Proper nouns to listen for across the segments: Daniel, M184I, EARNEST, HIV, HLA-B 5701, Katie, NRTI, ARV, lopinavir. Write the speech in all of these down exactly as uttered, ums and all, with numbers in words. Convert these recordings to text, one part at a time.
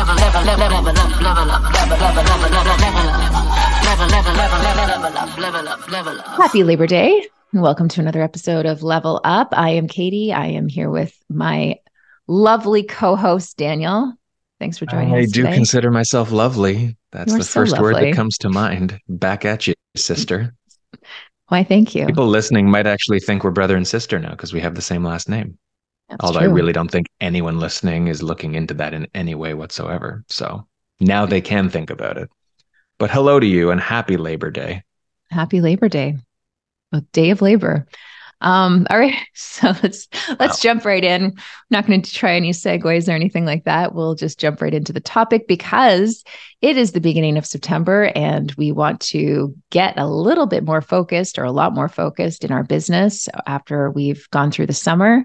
level, level, level, level up, level up, level up, level up, level up, level, level, level, level up, level up, level up. Happy Labor Day. Welcome to another episode of Level Up. I am Katie. I am here with my lovely co-host, Daniel. Thanks for joining I us today. I do consider myself lovely. That's the so first lovely. word that comes to mind. Back at you, sister. Why, thank you. People listening might actually think we're brother and sister now because we have the same last name. That's Although true. I really don't think anyone listening is looking into that in any way whatsoever. So now they can think about it. But hello to you and happy Labor Day. Happy Labor Day. A day of labor. Um, all right. So let's let's wow. jump right in. I'm not going to try any segues or anything like that. We'll just jump right into the topic because it is the beginning of September and we want to get a little bit more focused or a lot more focused in our business after we've gone through the summer.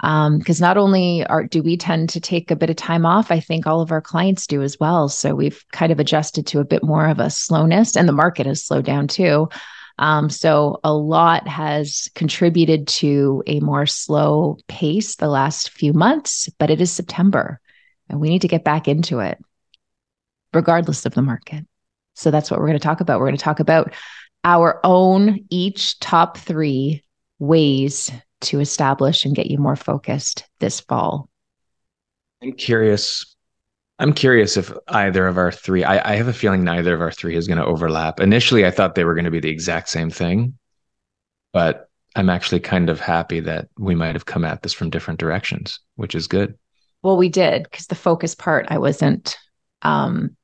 Um, because not only are, do we tend to take a bit of time off, I think all of our clients do as well. So we've kind of adjusted to a bit more of a slowness and the market has slowed down too. Um, so a lot has contributed to a more slow pace the last few months, but it is September and we need to get back into it regardless of the market. So that's what we're going to talk about. We're going to talk about our own each top three ways to establish and get you more focused this fall. I'm curious. I'm curious if either of our three, I, I have a feeling neither of our three is going to overlap. Initially, I thought they were going to be the exact same thing, but I'm actually kind of happy that we might have come at this from different directions, which is good. Well, we did, because the focus part, I wasn't, um,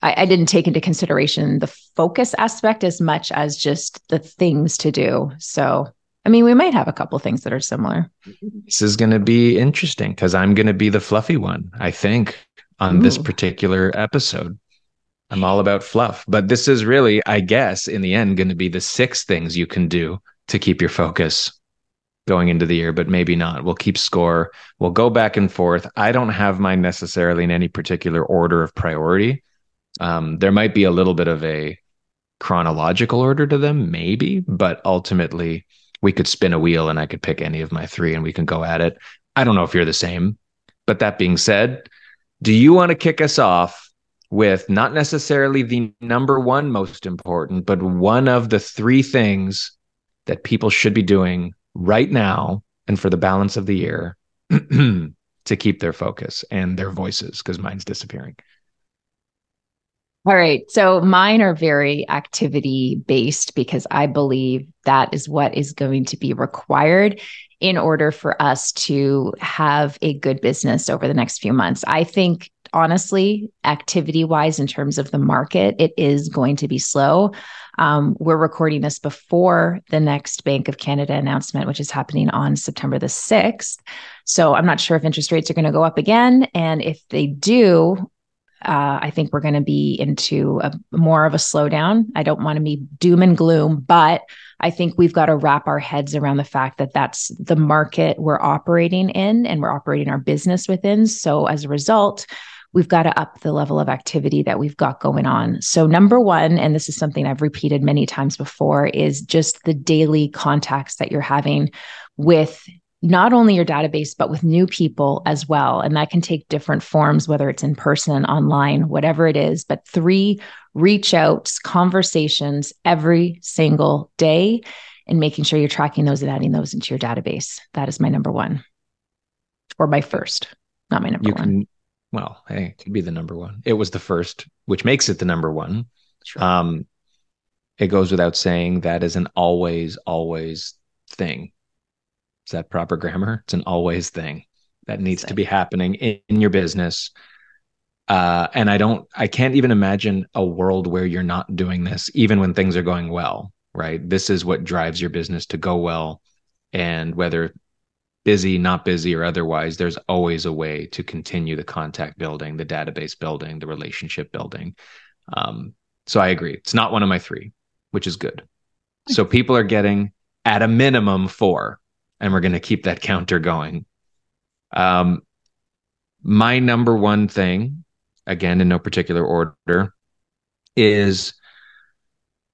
I, I didn't take into consideration the focus aspect as much as just the things to do. So I mean, we might have a couple things that are similar. This is going to be interesting because I'm going to be the fluffy one, I think, on Ooh. this particular episode. I'm all about fluff, but this is really, I guess, in the end, going to be the six things you can do to keep your focus going into the year, but maybe not. We'll keep score. We'll go back and forth. I don't have mine necessarily in any particular order of priority. Um, there might be a little bit of a chronological order to them, maybe, but ultimately we could spin a wheel and I could pick any of my three and we can go at it. I don't know if you're the same, but that being said, do you want to kick us off with not necessarily the number one most important, but one of the three things that people should be doing right now and for the balance of the year to keep their focus and their voices? Because mine's disappearing. All right. So mine are very activity based because I believe that is what is going to be required in order for us to have a good business over the next few months. I think, honestly, activity wise, in terms of the market, it is going to be slow. Um, we're recording this before the next Bank of Canada announcement, which is happening on September the sixth. So I'm not sure if interest rates are going to go up again. And if they do, Uh, I think we're going to be into a, more of a slowdown. I don't want to be doom and gloom, but I think we've got to wrap our heads around the fact that that's the market we're operating in and we're operating our business within. So as a result, we've got to up the level of activity that we've got going on. So number one, and this is something I've repeated many times before, is just the daily contacts that you're having with not only your database, but with new people as well. And that can take different forms, whether it's in person, online, whatever it is. But three reach outs, conversations every single day, and making sure you're tracking those and adding those into your database. That is my number one, or my first, not my number you one. Can, well, hey, it could be the number one. It was the first, which makes it the number one. Sure. Um, it goes without saying that is an always, always thing. Is that proper grammar? It's an always thing that needs to be happening in, in your business. Uh, and I don't, I can't even imagine a world where you're not doing this, even when things are going well, right? This is what drives your business to go well. And whether busy, not busy, or otherwise, there's always a way to continue the contact building, the database building, the relationship building. Um, so I agree. It's not one of my three, which is good. So people are getting at a minimum four. And we're going to keep that counter going. Um, my number one thing, again, in no particular order, is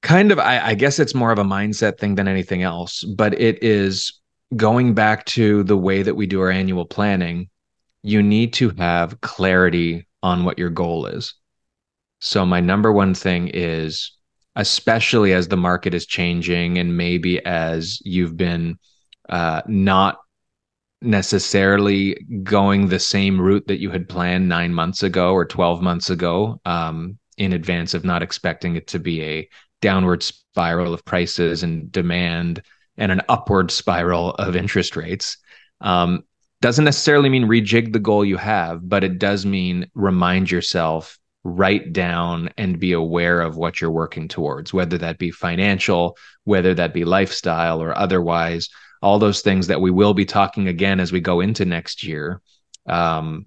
kind of, I, I guess it's more of a mindset thing than anything else, but it is going back to the way that we do our annual planning, you need to have clarity on what your goal is. So my number one thing is, especially as the market is changing and maybe as you've been uh, not necessarily going the same route that you had planned nine months ago or twelve months ago, um, in advance of not expecting it to be a downward spiral of prices and demand and an upward spiral of interest rates. Um, doesn't necessarily mean rejig the goal you have, but it does mean remind yourself, write down and be aware of what you're working towards, whether that be financial, whether that be lifestyle or otherwise, all those things that we will be talking again as we go into next year, um,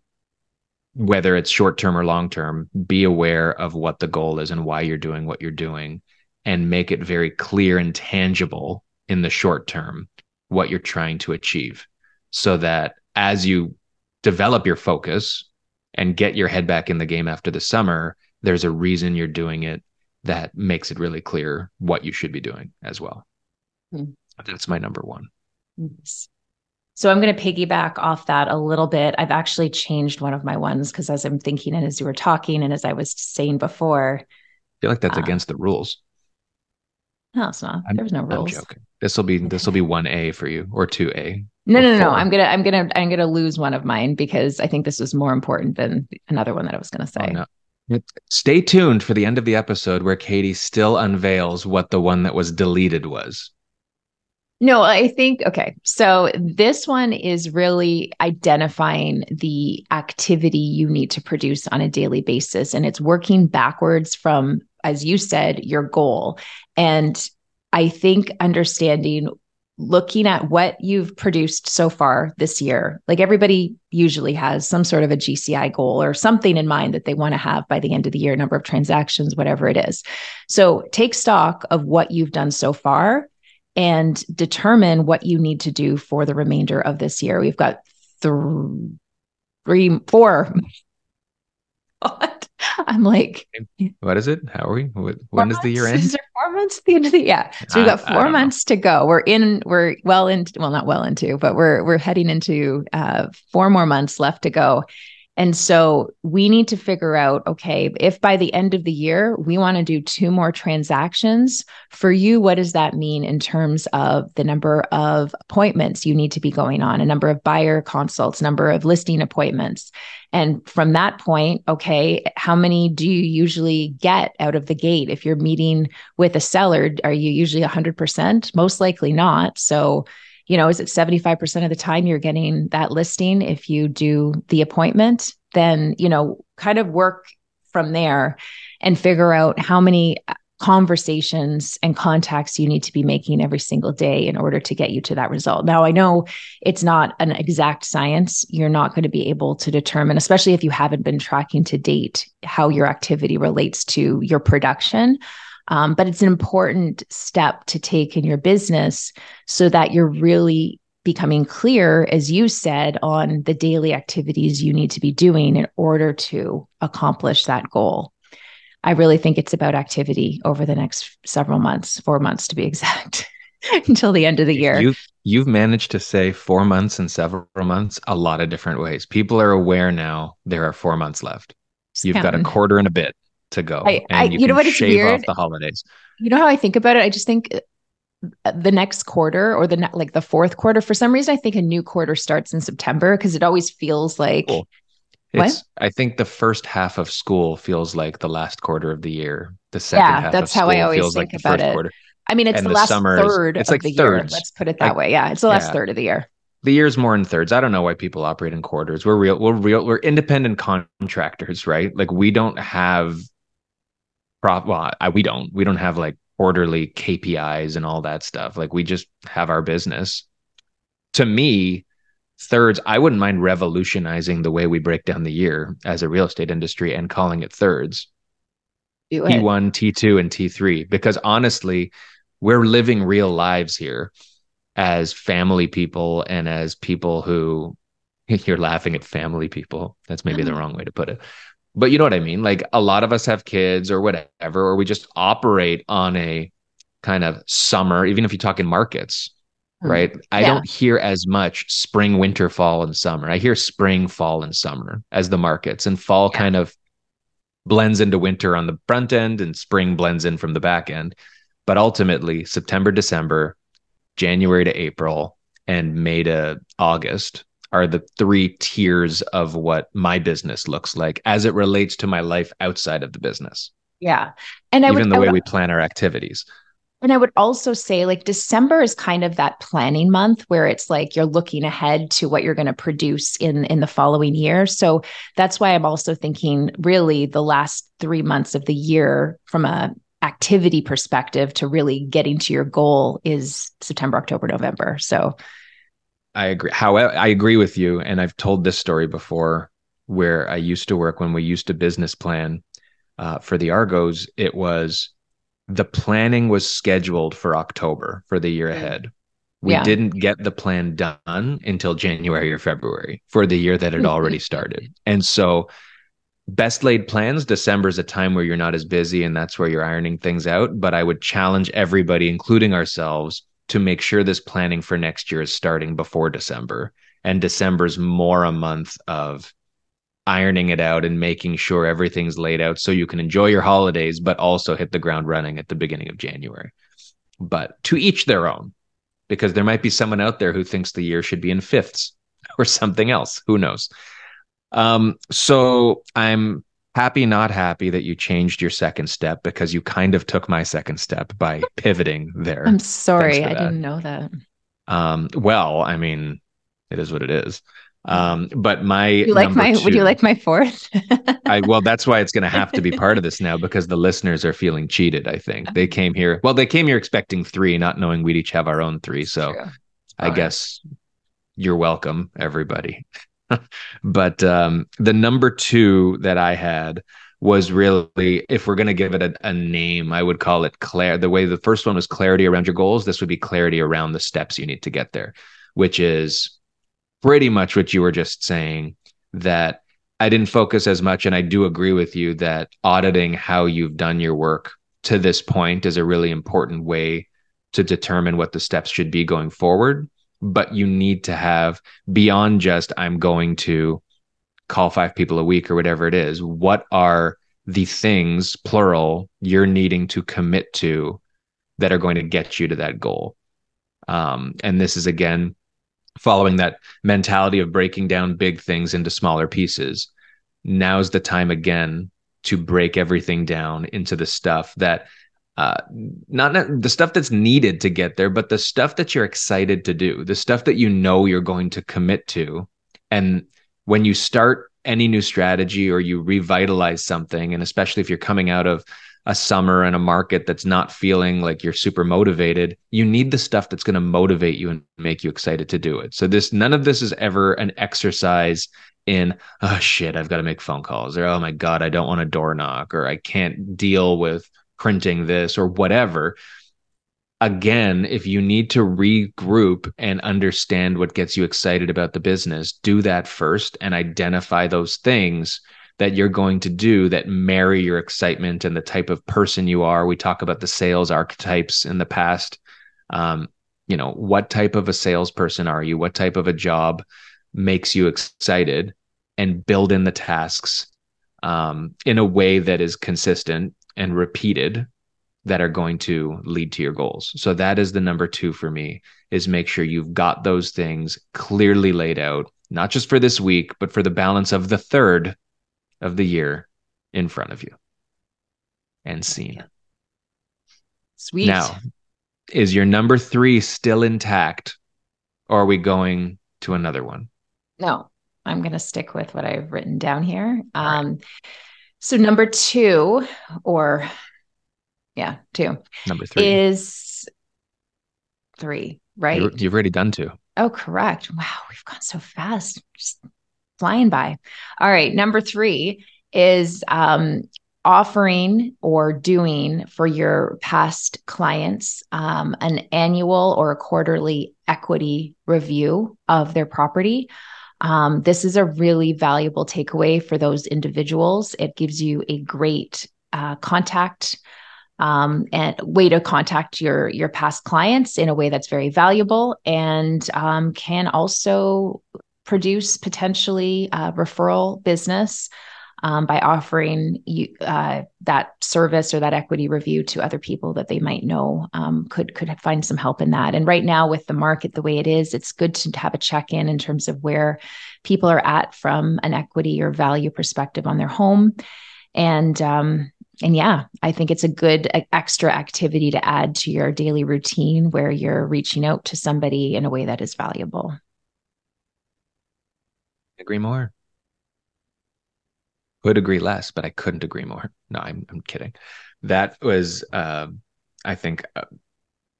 whether it's short-term or long-term, be aware of what the goal is and why you're doing what you're doing, and make it very clear and tangible in the short term what you're trying to achieve, so that as you develop your focus and get your head back in the game after the summer, there's a reason you're doing it that makes it really clear what you should be doing as well. Mm-hmm. That's my number one. Nice. So I'm going to piggyback off that a little bit. I've actually changed one of my ones because as I'm thinking and as you were talking and as I was saying before, I feel like that's um, against the rules. No, it's not. There's no rules. I'm joking. This will be this will be one A for you or two A. No, no, no, no. I'm gonna, I'm gonna, I'm gonna lose one of mine because I think this was more important than another one that I was gonna say. Oh, no. Stay tuned for the end of the episode where Katie still unveils what the one that was deleted was. No, I think okay. So this one is really identifying the activity you need to produce on a daily basis, and it's working backwards from, as you said, your goal. And I think understanding, looking at what you've produced so far this year, like everybody usually has some sort of a G C I goal or something in mind that they want to have by the end of the year, number of transactions, whatever it is. So take stock of what you've done so far and determine what you need to do for the remainder of this year. We've got th- three, four. I'm like, what is it? How are we? What, when does the year end? Is there four months at the end of the year? Yeah. So we've got four months know. to go. We're in, we're well into, well, not well into, but we're, we're heading into uh, four more months left to go. And so we need to figure out, okay, if by the end of the year, we want to do two more transactions for you, what does that mean in terms of the number of appointments you need to be going on, a number of buyer consults, number of listing appointments? And from that point, okay, how many do you usually get out of the gate? If you're meeting with a seller, are you usually one hundred percent? Most likely not. So you know, is it seventy-five percent of the time you're getting that listing? If you do the appointment, then, you know, kind of work from there and figure out how many conversations and contacts you need to be making every single day in order to get you to that result. Now, I know it's not an exact science. You're not going to be able to determine, especially if you haven't been tracking to date, how your activity relates to your production. Um, but it's an important step to take in your business so that you're really becoming clear, as you said, on the daily activities you need to be doing in order to accomplish that goal. I really think it's about activity over the next several months, four months to be exact, until the end of the year. You've, you've managed to say four months and several months a lot of different ways. People are aware now there are four months left. Just you've counting. Got a quarter and a bit to go. I, I, and you, you know what it's weird? Off the holidays. You know how I think about it? I just think the next quarter or the ne- like the fourth quarter, for some reason, I think a new quarter starts in September because it always feels like cool. What? I think the first half of school feels like the last quarter of the year. The second yeah, half that's of how I always feels think like about the first it. Quarter. I mean, it's and the, the last summers, third it's of like the thirds. Year. Let's put it that like, way. Yeah, it's the last yeah. third of the year. The year's more in thirds. I don't know why people operate in quarters. We're real. We're real. We're independent contractors, right? Like we don't have. Well, I, we don't. We don't have like quarterly K P Is and all that stuff. Like we just have our business. To me, thirds, I wouldn't mind revolutionizing the way we break down the year as a real estate industry and calling it thirds. Do it. T one, T two, and T three. Because honestly, we're living real lives here as family people and as people who, you're laughing at family people. That's maybe mm-hmm. the wrong way to put it. But you know what I mean? Like a lot of us have kids or whatever, or we just operate on a kind of summer, even if you talk in markets, right? Mm. I yeah. don't hear as much spring, winter, fall, and summer. I hear spring, fall, and summer as the markets, and fall yeah. kind of blends into winter on the front end and spring blends in from the back end. But ultimately, September, December, January to April, and May to August are the three tiers of what my business looks like as it relates to my life outside of the business. Yeah. And I even would, the I way would, we plan our activities. And I would also say, like, December is kind of that planning month where it's like you're looking ahead to what you're going to produce in, in the following year. So that's why I'm also thinking really the last three months of the year from a activity perspective to really getting to your goal is September, October, November. So I agree. However, I agree with you. And I've told this story before where I used to work when we used to business plan uh, for the Argos. It was the planning was scheduled for October for the year ahead. We yeah. didn't get the plan done until January or February for the year that had already started. And so best laid plans, December is a time where you're not as busy and that's where you're ironing things out. But I would challenge everybody, including ourselves, to make sure this planning for next year is starting before December. And December's more a month of ironing it out and making sure everything's laid out so you can enjoy your holidays, but also hit the ground running at the beginning of January. But to each their own, because there might be someone out there who thinks the year should be in fifths or something else. Who knows? Um, so I'm happy, not happy that you changed your second step, because you kind of took my second step by pivoting there. I'm sorry. I that. didn't know that. Um, well, I mean, it is what it is. Um, but my, you like my two, would you like my fourth? I, well, that's why it's going to have to be part of this now, because the listeners are feeling cheated. I think they came here. Well, they came here expecting three, not knowing we'd each have our own three. So True. I All guess right. you're welcome, everybody. But um, the number two that I had was really, if we're going to give it a, a name, I would call it Claire. The way the first one was clarity around your goals, this would be clarity around the steps you need to get there, which is pretty much what you were just saying, that I didn't focus as much. And I do agree with you that auditing how you've done your work to this point is a really important way to determine what the steps should be going forward. But you need to have beyond just, I'm going to call five people a week or whatever it is. What are the things, plural, you're needing to commit to that are going to get you to that goal? Um, and this is, again, following that mentality of breaking down big things into smaller pieces. Now's the time, again, to break everything down into the stuff that Uh, not, not the stuff that's needed to get there, but the stuff that you're excited to do, the stuff that you know you're going to commit to. And when you start any new strategy or you revitalize something, and especially if you're coming out of a summer and a market that's not feeling like you're super motivated, you need the stuff that's going to motivate you and make you excited to do it. So this, none of this is ever an exercise in, oh shit, I've got to make phone calls, or, oh my God, I don't want a door knock, or I can't deal with printing this, or whatever. Again, if you need to regroup and understand what gets you excited about the business, do that first and identify those things that you're going to do that marry your excitement and the type of person you are. We talk about the sales archetypes in the past. Um, you know, what type of a salesperson are you? What type of a job makes you excited? And build in the tasks um, in a way that is consistent and repeated, that are going to lead to your goals. So that is the number two for me, is make sure you've got those things clearly laid out, not just for this week, but for the balance of the third of the year in front of you and seen. Sweet. Now, is your number three still intact, or are we going to another one? No, I'm going to stick with what I've written down here. Um, right. So number two, or yeah, two. Number three is three, right? You're, you've already done two. Oh, correct. Wow, we've gone so fast, just flying by. All right, number three is um, offering or doing for your past clients um, an annual or a quarterly equity review of their property. Um, this is a really valuable takeaway for those individuals. It gives you a great uh, contact um, and way to contact your, your past clients in a way that's very valuable and um, can also produce potentially uh, referral business um, by offering you, uh, that service or that equity review to other people that they might know um, could could find some help in that. And right now with the market the way it is, it's good to have a check-in in terms of where people are at from an equity or value perspective on their home. And um, and yeah, I think it's a good extra activity to add to your daily routine where you're reaching out to somebody in a way that is valuable. Agree more. Could agree less, but I couldn't agree more. No, I'm I'm kidding. That was, uh, I think, a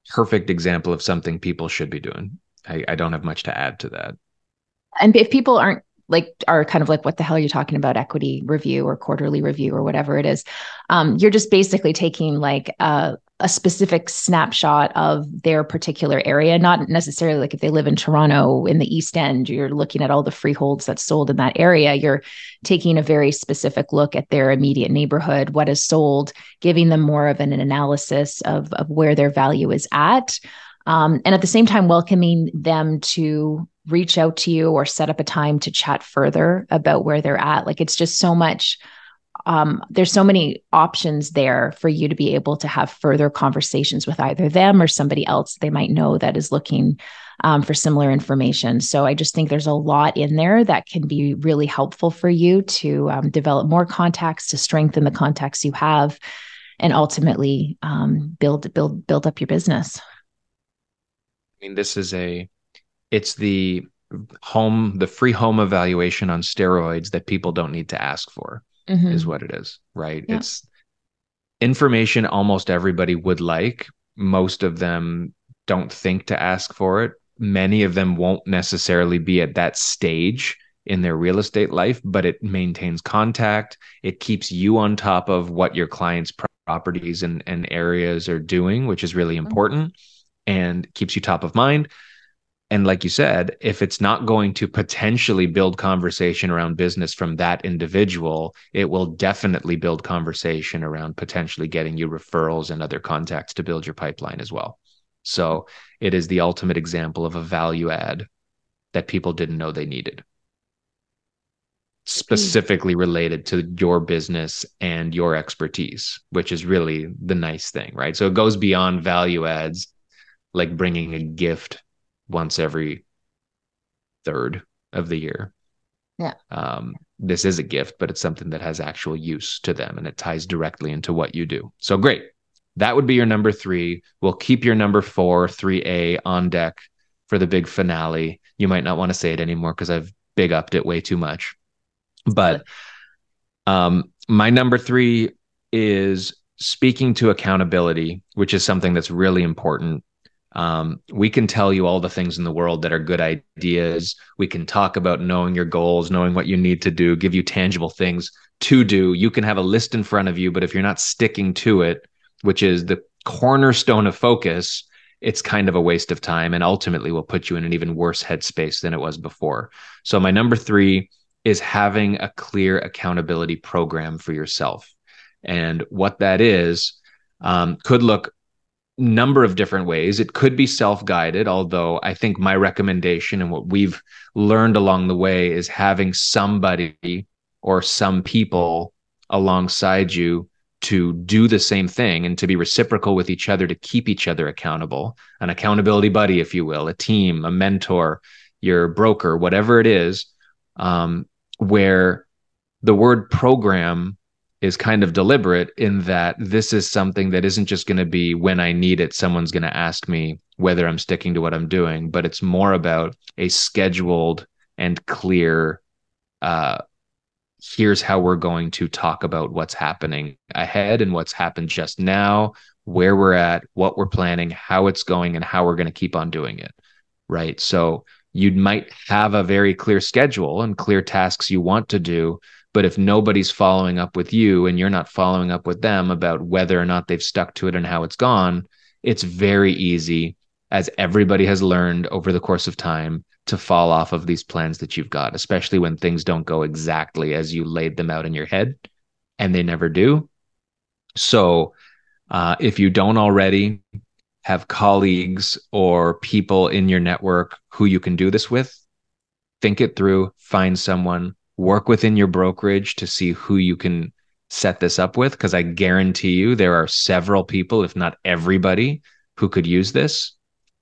perfect example of something people should be doing. I, I don't have much to add to that. And if people aren't like, are kind of like, what the hell are you talking about? Equity review or quarterly review or whatever it is. Um, you're just basically taking like a, a specific snapshot of their particular area, not necessarily like if they live in Toronto in the East End, you're looking at all the freeholds that's sold in that area. You're taking a very specific look at their immediate neighborhood, what is sold, giving them more of an, an analysis of, of where their value is at. Um, and at the same time, welcoming them to reach out to you or set up a time to chat further about where they're at. Like it's just so much, um, there's so many options there for you to be able to have further conversations with either them or somebody else they might know that is looking um, for similar information. So I just think there's a lot in there that can be really helpful for you to um, develop more contacts, to strengthen the contacts you have, and ultimately um, build, build, build up your business. I mean, this is a, it's the home, the free home evaluation on steroids that people don't need to ask for, mm-hmm. is what it is, right? Yeah. It's information almost everybody would like. Most of them don't think to ask for it. Many of them won't necessarily be at that stage in their real estate life, but it maintains contact. It keeps you on top of what your clients' properties and, and areas are doing, which is really important, mm-hmm. and keeps you top of mind. And like you said, if it's not going to potentially build conversation around business from that individual, it will definitely build conversation around potentially getting you referrals and other contacts to build your pipeline as well. So it is the ultimate example of a value add that people didn't know they needed, specifically related to your business and your expertise, which is really the nice thing, right? So it goes beyond value adds, like bringing a gift once every third of the year. Yeah. Um, this is a gift, but it's something that has actual use to them and it ties directly into what you do. So great. That would be your number three. We'll keep your number four, three A on deck for the big finale. You might not want to say it anymore because I've big upped it way too much. But um, my number three is speaking to accountability, which is something that's really important. Um, we can tell you all the things in the world that are good ideas. We can talk about knowing your goals, knowing what you need to do, give you tangible things to do. You can have a list in front of you, but if you're not sticking to it, which is the cornerstone of focus, it's kind of a waste of time and ultimately will put you in an even worse headspace than it was before. So my number three is having a clear accountability program for yourself. And what that is, um, could look number of different ways. It could be self-guided, although I think my recommendation and what we've learned along the way is having somebody or some people alongside you to do the same thing and to be reciprocal with each other, to keep each other accountable, an accountability buddy, if you will, a team, a mentor, your broker, whatever it is, um, where the word program is kind of deliberate in that this is something that isn't just going to be when I need it, someone's going to ask me whether I'm sticking to what I'm doing, but it's more about a scheduled and clear, uh, here's how we're going to talk about what's happening ahead and what's happened just now, where we're at, what we're planning, how it's going, and how we're going to keep on doing it, right? So you might have a very clear schedule and clear tasks you want to do, but if nobody's following up with you and you're not following up with them about whether or not they've stuck to it and how it's gone, it's very easy, as everybody has learned over the course of time, to fall off of these plans that you've got, especially when things don't go exactly as you laid them out in your head, and they never do. So Uh, if you don't already have colleagues or people in your network who you can do this with, think it through, find someone, work within your brokerage to see who you can set this up with, because I guarantee you there are several people, if not everybody, who could use this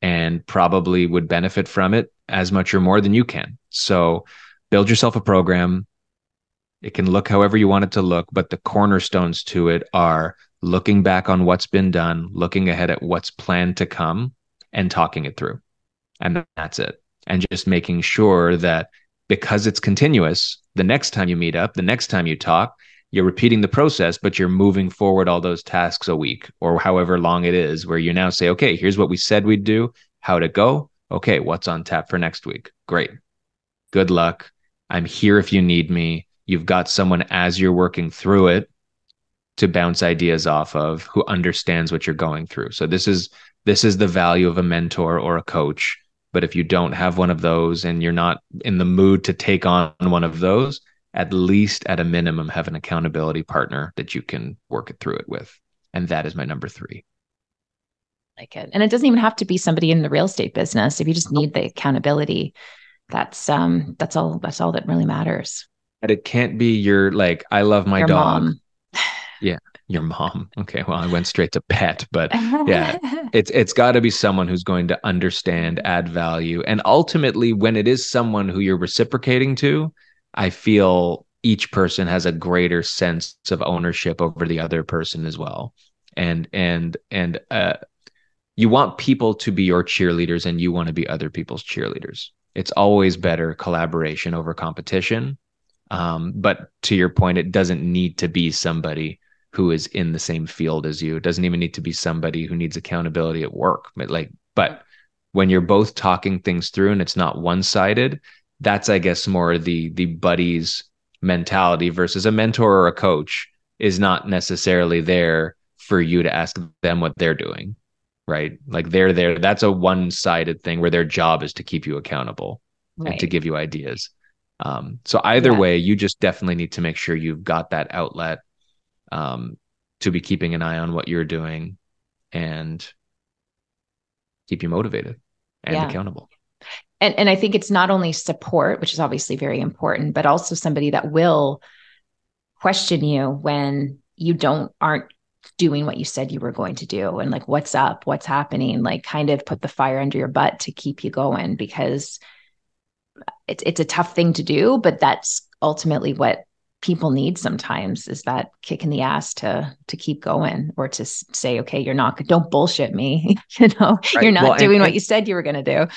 and probably would benefit from it as much or more than you can. So build yourself a program. It can look however you want it to look, but the cornerstones to it are looking back on what's been done, looking ahead at what's planned to come, and talking it through. And that's it. And just making sure that because it's continuous, the next time you meet up, the next time you talk, you're repeating the process, but you're moving forward all those tasks a week or however long it is, where you now say, okay, here's what we said we'd do, how'd it go? Okay, what's on tap for next week? Great. Good luck. I'm here if you need me. You've got someone as you're working through it to bounce ideas off of, who understands what you're going through. So this is this is the value of a mentor or a coach. But if you don't have one of those and you're not in the mood to take on one of those, at least at a minimum, have an accountability partner that you can work it through it with. And that is my number three. Like it. And it doesn't even have to be somebody in the real estate business. If you just need the accountability, that's um that's all that's all that really matters. But it can't be your, like, I love my your dog. Mom. Yeah. Your mom. Okay. Well, I went straight to pet, but yeah, it's, it's gotta be someone who's going to understand, add value. And ultimately, when it is someone who you're reciprocating to, I feel each person has a greater sense of ownership over the other person as well. And, and, and, uh, you want people to be your cheerleaders and you want to be other people's cheerleaders. It's always better collaboration over competition. Um, but to your point, it doesn't need to be somebody who is in the same field as you. It doesn't even need to be somebody who needs accountability at work. But like, but when you're both talking things through and it's not one-sided, that's, I guess, more the, the buddies mentality versus a mentor or a coach is not necessarily there for you to ask them what they're doing, right? Like they're there. That's a one-sided thing where their job is to keep you accountable, right, and to give you ideas. Um, so either yeah. way, you just definitely need to make sure you've got that outlet, um, to be keeping an eye on what you're doing and keep you motivated and yeah. accountable. And and I think it's not only support, which is obviously very important, but also somebody that will question you when you don't, aren't doing what you said you were going to do. And like, what's up, what's happening, like kind of put the fire under your butt to keep you going, because it's it's a tough thing to do, but that's ultimately what people need sometimes, is that kick in the ass to to keep going, or to say, okay, you're not, don't bullshit me, you know, right. you're not well, doing and, what and, you said you were going to do.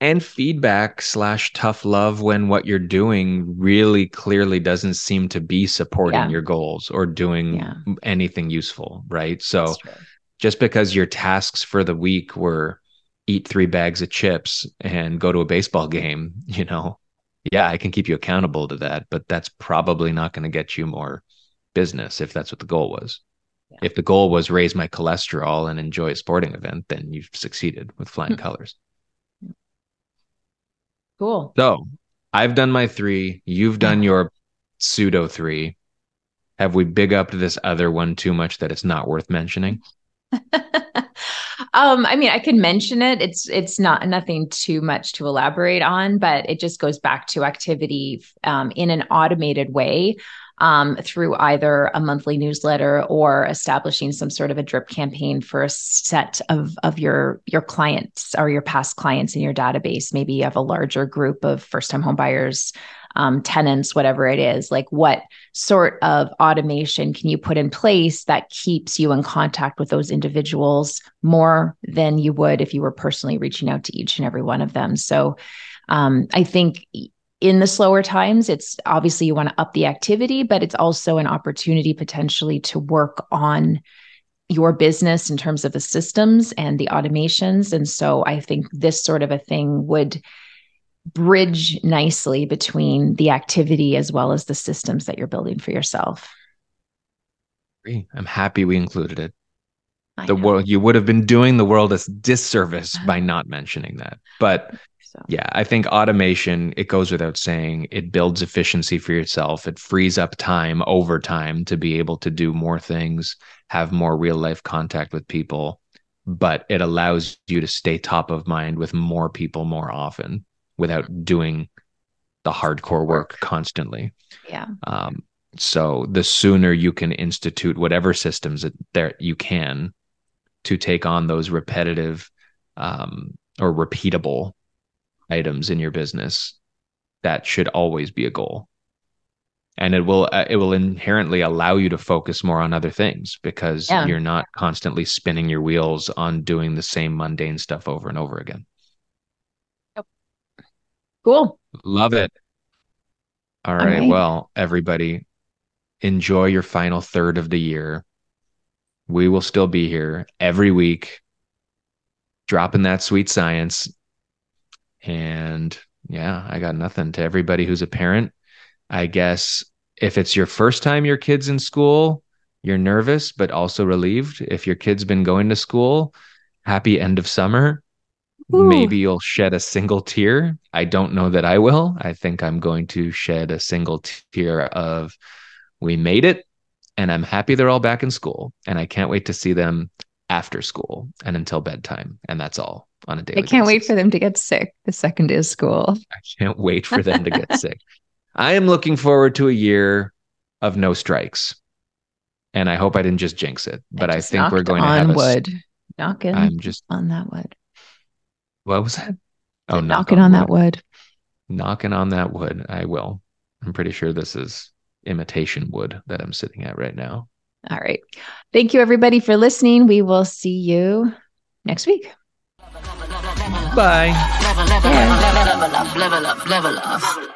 And feedback slash tough love when what you're doing really clearly doesn't seem to be supporting yeah. your goals or doing yeah. anything useful, right? So just because your tasks for the week were eat three bags of chips and go to a baseball game, you know, yeah, I can keep you accountable to that, but that's probably not going to get you more business if that's what the goal was. Yeah. If the goal was raise my cholesterol and enjoy a sporting event, then you've succeeded with flying mm-hmm. colors. Cool. So I've done my three. You've done your pseudo three. Have we big upped this other one too much that it's not worth mentioning? Um, I mean, I can mention it. It's, it's not nothing too much to elaborate on, but it just goes back to activity, um, in an automated way, um, through either a monthly newsletter or establishing some sort of a drip campaign for a set of, of your, your clients or your past clients in your database. Maybe you have a larger group of first-time home buyers, um, tenants, whatever it is. Like, what sort of automation can you put in place that keeps you in contact with those individuals more than you would if you were personally reaching out to each and every one of them? So, um, I think in the slower times, it's obviously you want to up the activity, but it's also an opportunity potentially to work on your business in terms of the systems and the automations. And so I think this sort of a thing would bridge nicely between the activity as well as the systems that you're building for yourself. I'm happy we included it. I the know. world, you would have been doing the world a disservice by not mentioning that, but So yeah, I think automation, it goes without saying, it builds efficiency for yourself. It frees up time over time to be able to do more things, have more real life contact with people, but it allows you to stay top of mind with more people more often without doing the hardcore work constantly. Yeah. Um, so the sooner you can institute whatever systems that there you can to take on those repetitive um, or repeatable items in your business, that should always be a goal. And it will uh, it will inherently allow you to focus more on other things, because yeah. you're not constantly spinning your wheels on doing the same mundane stuff over and over again. Yep. Cool. Love it. All right. Okay. Well, everybody, enjoy your final third of the year. We will still be here every week, dropping that sweet science. And yeah, I got nothing. To everybody who's a parent, I guess if it's your first time your kid's in school, you're nervous, but also relieved. If your kid's been going to school, happy end of summer. Ooh. Maybe you'll shed a single tear. I don't know that I will. I think I'm going to shed a single tear of, we made it, and I'm happy they're all back in school, and I can't wait to see them after school and until bedtime. And that's all on a daily basis. I can't wait for them to get sick the second day of school. I can't wait for them to get sick. I am looking forward to a year of no strikes, and I hope I didn't just jinx it, but I, I think we're going to have wood. A... Knocking I'm just... on that wood. What was that? Oh, knocking on, on that wood. Knocking on that wood. I will. I'm pretty sure this is imitation wood that I'm sitting at right now. All right. Thank you, everybody, for listening. We will see you next week. Bye. Bye.